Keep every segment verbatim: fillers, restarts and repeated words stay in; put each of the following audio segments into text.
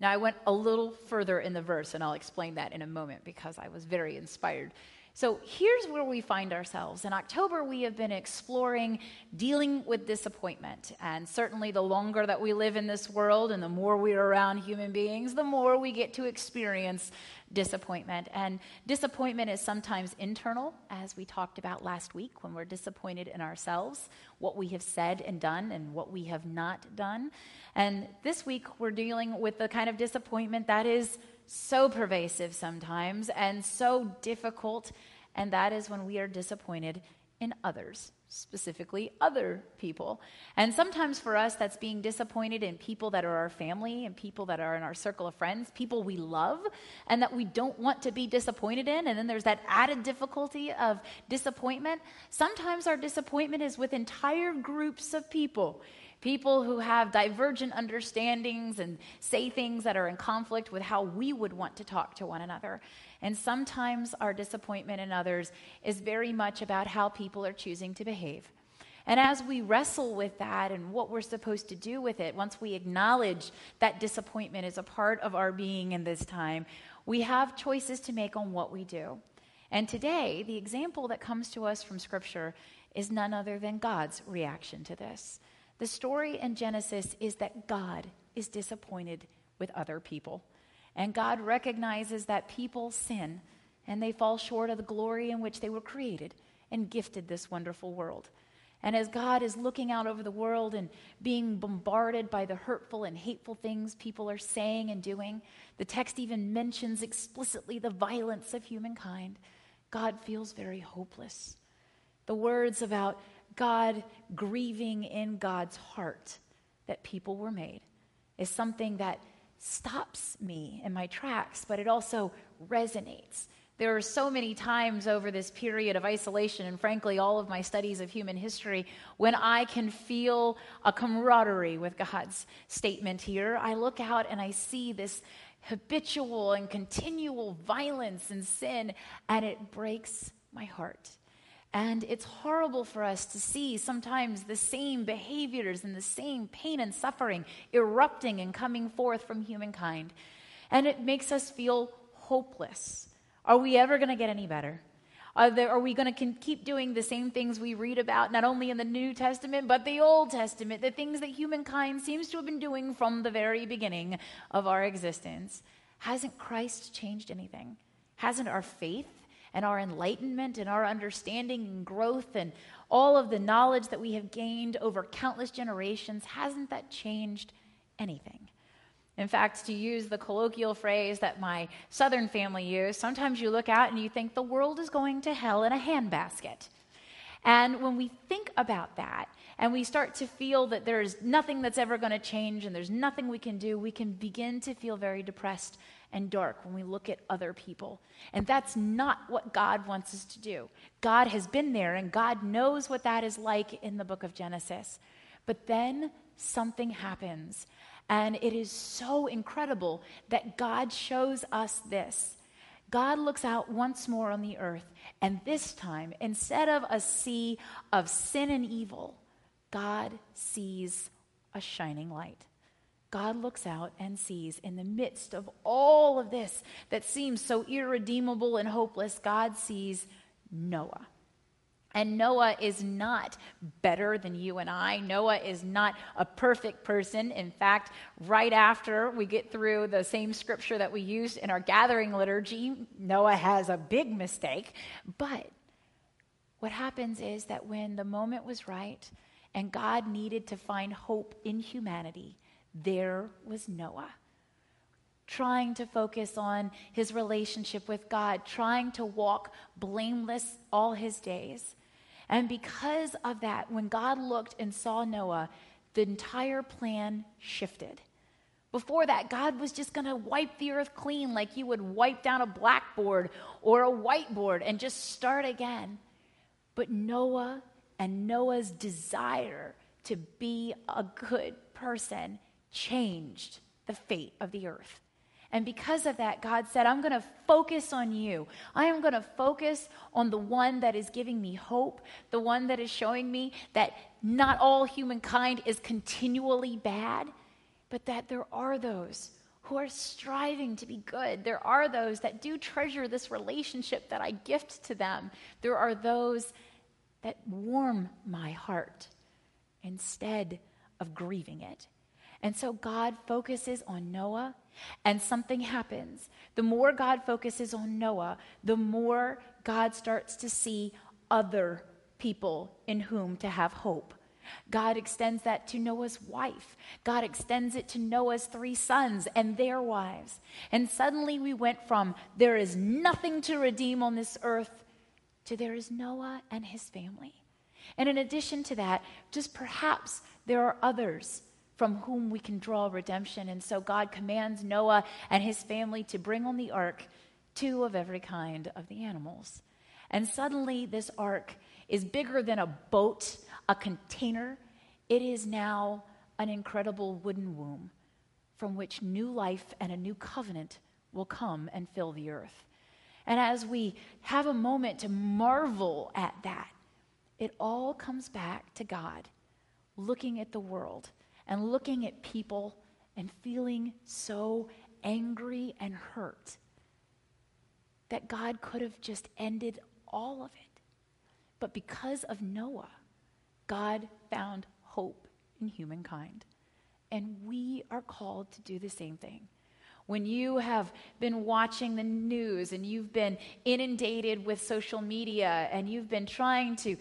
Now, I went a little further in the verse, and I'll explain that in a moment because I was very inspired. So here's where we find ourselves. In October, we have been exploring dealing with disappointment. And certainly the longer that we live in this world and the more we're around human beings, the more we get to experience disappointment. And disappointment is sometimes internal, as we talked about last week, when we're disappointed in ourselves, what we have said and done and what we have not done. And this week, we're dealing with the kind of disappointment that is so pervasive sometimes and so difficult, and that is when we are disappointed in others, specifically other people. And sometimes for us, that's being disappointed in people that are our family and people that are in our circle of friends, people we love and that we don't want to be disappointed in. And then there's that added difficulty of disappointment. Sometimes our disappointment is with entire groups of people. People who have divergent understandings and say things that are in conflict with how we would want to talk to one another. And sometimes our disappointment in others is very much about how people are choosing to behave. And as we wrestle with that and what we're supposed to do with it, once we acknowledge that disappointment is a part of our being in this time, we have choices to make on what we do. And today, the example that comes to us from Scripture is none other than God's reaction to this. The story in Genesis is that God is disappointed with other people. And God recognizes that people sin, and they fall short of the glory in which they were created and gifted this wonderful world. And as God is looking out over the world and being bombarded by the hurtful and hateful things people are saying and doing, the text even mentions explicitly the violence of humankind. God feels very hopeless. The words about God grieving in God's heart that people were made is something that stops me in my tracks, but it also resonates. There are so many times over this period of isolation and frankly all of my studies of human history when I can feel a camaraderie with God's statement here. I look out and I see this habitual and continual violence and sin, and it breaks my heart. And it's horrible for us to see sometimes the same behaviors and the same pain and suffering erupting and coming forth from humankind. And it makes us feel hopeless. Are we ever going to get any better? Are, there, are we going to keep doing the same things we read about, not only in the New Testament, but the Old Testament, the things that humankind seems to have been doing from the very beginning of our existence? Hasn't Christ changed anything? Hasn't our faith and our enlightenment and our understanding and growth and all of the knowledge that we have gained over countless generations, hasn't that changed anything? In fact, to use the colloquial phrase that my Southern family used, sometimes you look out and you think the world is going to hell in a handbasket. And when we think about that and we start to feel that there is nothing that's ever going to change and there's nothing we can do, we can begin to feel very depressed and dark when we look at other people. And that's not what God wants us to do. God has been there, and God knows what that is like in the book of Genesis. But then something happens, and it is so incredible that God shows us this. God looks out once more on the earth, and this time, instead of a sea of sin and evil, God sees a shining light. God looks out and sees in the midst of all of this that seems so irredeemable and hopeless, God sees Noah. And Noah is not better than you and I. Noah is not a perfect person. In fact, right after we get through the same scripture that we used in our gathering liturgy, Noah has a big mistake. But what happens is that when the moment was right and God needed to find hope in humanity, there was Noah, trying to focus on his relationship with God, trying to walk blameless all his days. And because of that, when God looked and saw Noah, the entire plan shifted. Before that, God was just going to wipe the earth clean like you would wipe down a blackboard or a whiteboard and just start again. But Noah and Noah's desire to be a good person changed the fate of the earth. And because of that, God said, I'm going to focus on you. I am going to focus on the one that is giving me hope, the one that is showing me that not all humankind is continually bad, but that there are those who are striving to be good. There are those that do treasure this relationship that I gift to them. There are those that warm my heart instead of grieving it. And so God focuses on Noah, and something happens. The more God focuses on Noah, the more God starts to see other people in whom to have hope. God extends that to Noah's wife. God extends it to Noah's three sons and their wives. And suddenly we went from there is nothing to redeem on this earth to there is Noah and his family. And in addition to that, just perhaps there are others from whom we can draw redemption. And so God commands Noah and his family to bring on the ark two of every kind of the animals. And suddenly this ark is bigger than a boat, a container. It is now an incredible wooden womb from which new life and a new covenant will come and fill the earth. And as we have a moment to marvel at that, it all comes back to God looking at the world and looking at people and feeling so angry and hurt that God could have just ended all of it. But because of Noah, God found hope in humankind. And we are called to do the same thing. When you have been watching the news and you've been inundated with social media and you've been trying to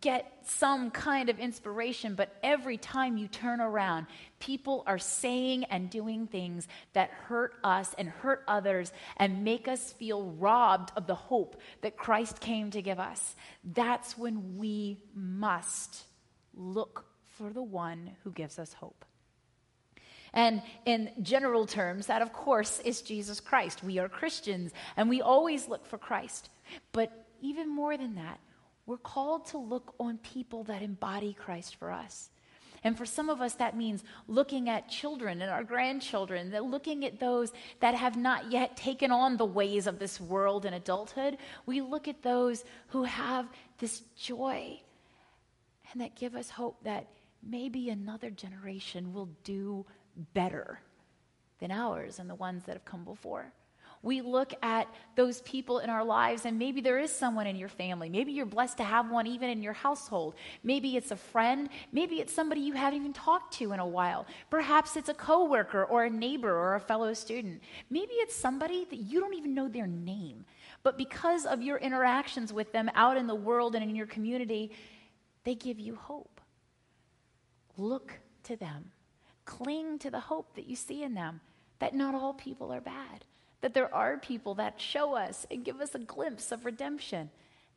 get some kind of inspiration, but every time you turn around, people are saying and doing things that hurt us and hurt others and make us feel robbed of the hope that Christ came to give us. That's when we must look for the one who gives us hope. And in general terms, that, of course, is Jesus Christ. We are Christians, and we always look for Christ. But even more than that, we're called to look on people that embody Christ for us. And for some of us, that means looking at children and our grandchildren, that looking at those that have not yet taken on the ways of this world in adulthood. We look at those who have this joy and that give us hope that maybe another generation will do better than ours and the ones that have come before. We look at those people in our lives, and maybe there is someone in your family. Maybe you're blessed to have one even in your household. Maybe it's a friend. Maybe it's somebody you haven't even talked to in a while. Perhaps it's a coworker or a neighbor or a fellow student. Maybe it's somebody that you don't even know their name, but because of your interactions with them out in the world and in your community, they give you hope. Look to them. Cling to the hope that you see in them, that not all people are bad, that there are people that show us and give us a glimpse of redemption,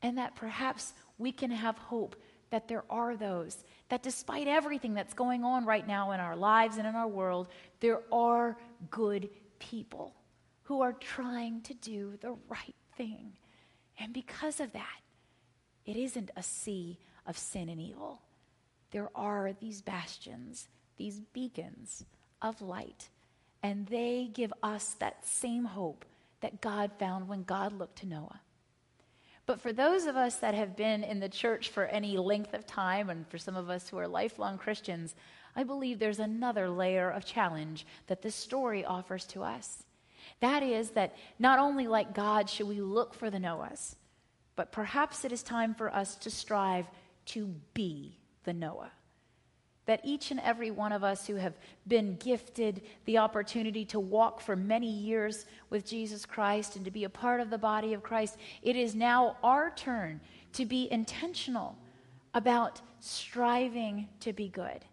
and that perhaps we can have hope that there are those, that despite everything that's going on right now in our lives and in our world, there are good people who are trying to do the right thing. And because of that, it isn't a sea of sin and evil. There are these bastions, these beacons of light, and they give us that same hope that God found when God looked to Noah. But for those of us that have been in the church for any length of time, and for some of us who are lifelong Christians, I believe there's another layer of challenge that this story offers to us. That is that not only like God should we look for the Noahs, but perhaps it is time for us to strive to be the Noah. That each and every one of us who have been gifted the opportunity to walk for many years with Jesus Christ and to be a part of the body of Christ, it is now our turn to be intentional about striving to be good,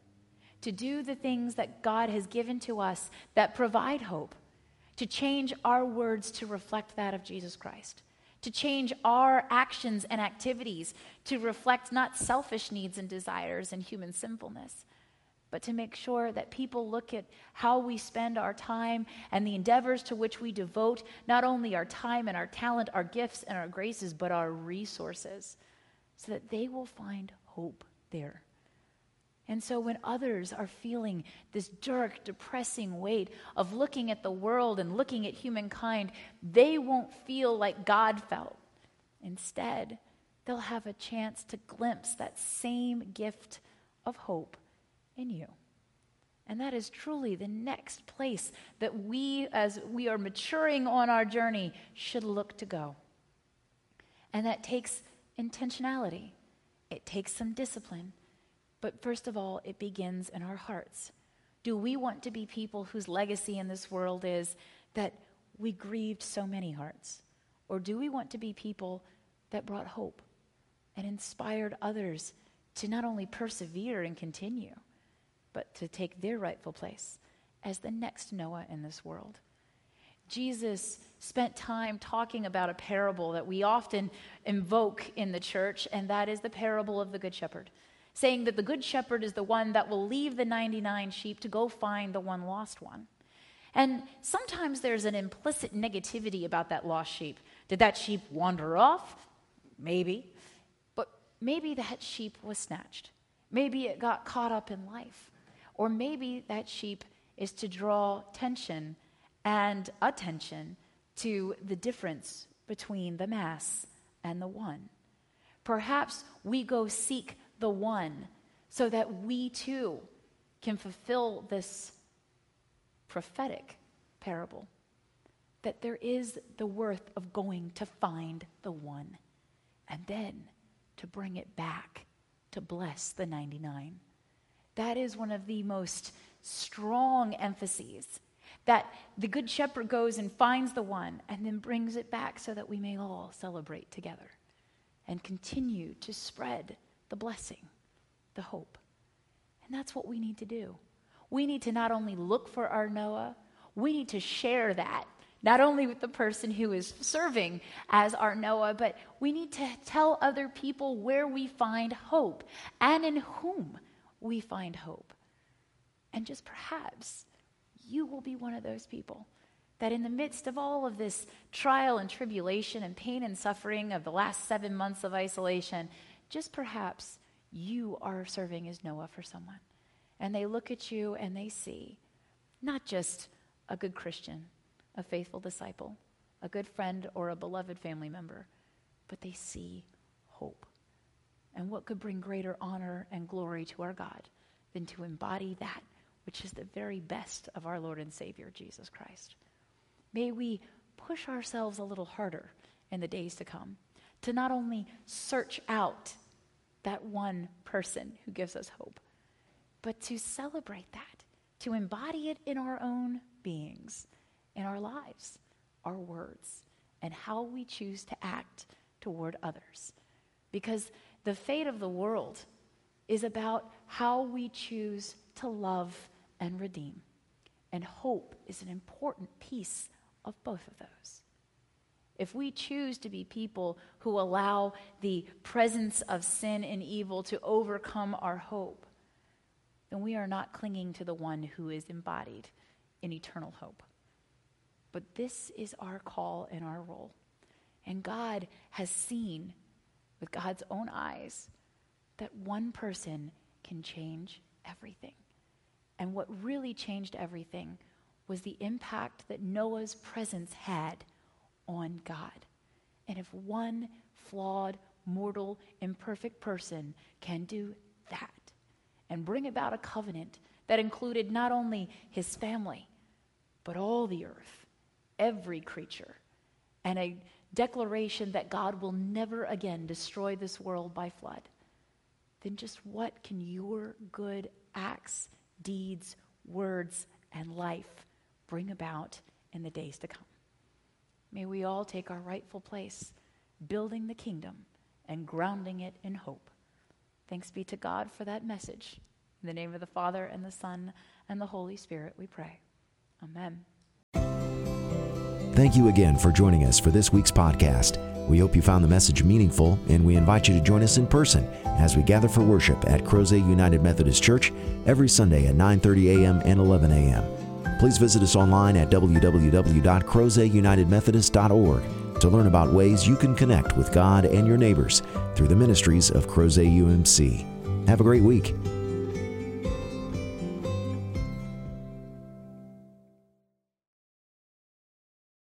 to do the things that God has given to us that provide hope, to change our words to reflect that of Jesus Christ, to change our actions and activities to reflect not selfish needs and desires and human sinfulness, but to make sure that people look at how we spend our time and the endeavors to which we devote not only our time and our talent, our gifts and our graces, but our resources, so that they will find hope there. And so when others are feeling this dark, depressing weight of looking at the world and looking at humankind, they won't feel like God felt. Instead, they'll have a chance to glimpse that same gift of hope in you. And that is truly the next place that we, as we are maturing on our journey, should look to go. And that takes intentionality. It takes some discipline. But first of all, it begins in our hearts. Do we want to be people whose legacy in this world is that we grieved so many hearts? Or do we want to be people that brought hope and inspired others to not only persevere and continue, but to take their rightful place as the next Noah in this world? Jesus spent time talking about a parable that we often invoke in the church, and that is the parable of the Good Shepherd, saying that the Good Shepherd is the one that will leave the ninety-nine sheep to go find the one lost one. And sometimes there's an implicit negativity about that lost sheep. Did that sheep wander off? Maybe. But maybe that sheep was snatched. Maybe it got caught up in life. Or maybe that sheep is to draw tension and attention to the difference between the mass and the one. Perhaps we go seek the one so that we too can fulfill this prophetic parable, that there is the worth of going to find the one and then to bring it back to bless the ninety-nine. That is one of the most strong emphases, that the Good Shepherd goes and finds the one and then brings it back so that we may all celebrate together and continue to spread the blessing, the hope. And that's what we need to do. We need to not only look for our Noah, we need to share that, not only with the person who is serving as our Noah, but we need to tell other people where we find hope and in whom we find hope. And just perhaps you will be one of those people that in the midst of all of this trial and tribulation and pain and suffering of the last seven months of isolation, just perhaps you are serving as Noah for someone. And they look at you and they see not just a good Christian, a faithful disciple, a good friend, or a beloved family member, but they see hope. And what could bring greater honor and glory to our God than to embody that which is the very best of our Lord and Savior, Jesus Christ? May we push ourselves a little harder in the days to come to not only search out that one person who gives us hope, but to celebrate that, to embody it in our own beings, in our lives, our words, and how we choose to act toward others. Because the fate of the world is about how we choose to love and redeem. And hope is an important piece of both of those. If we choose to be people who allow the presence of sin and evil to overcome our hope, then we are not clinging to the one who is embodied in eternal hope. But this is our call and our role. And God has seen with God's own eyes that one person can change everything. And what really changed everything was the impact that Noah's presence had on God. And if one flawed, mortal, imperfect person can do that and bring about a covenant that included not only his family, but all the earth, every creature, and a declaration that God will never again destroy this world by flood, then just what can your good acts, deeds, words, and life bring about in the days to come? May we all take our rightful place, building the kingdom and grounding it in hope. Thanks be to God for that message. In the name of the Father, and the Son, and the Holy Spirit, we pray. Amen. Thank you again for joining us for this week's podcast. We hope you found the message meaningful, and we invite you to join us in person as we gather for worship at Crozet United Methodist Church every Sunday at nine thirty a m and eleven a m Please visit us online at w w w dot crozet united methodist dot org to learn about ways you can connect with God and your neighbors through the ministries of Crozet U M C. Have a great week.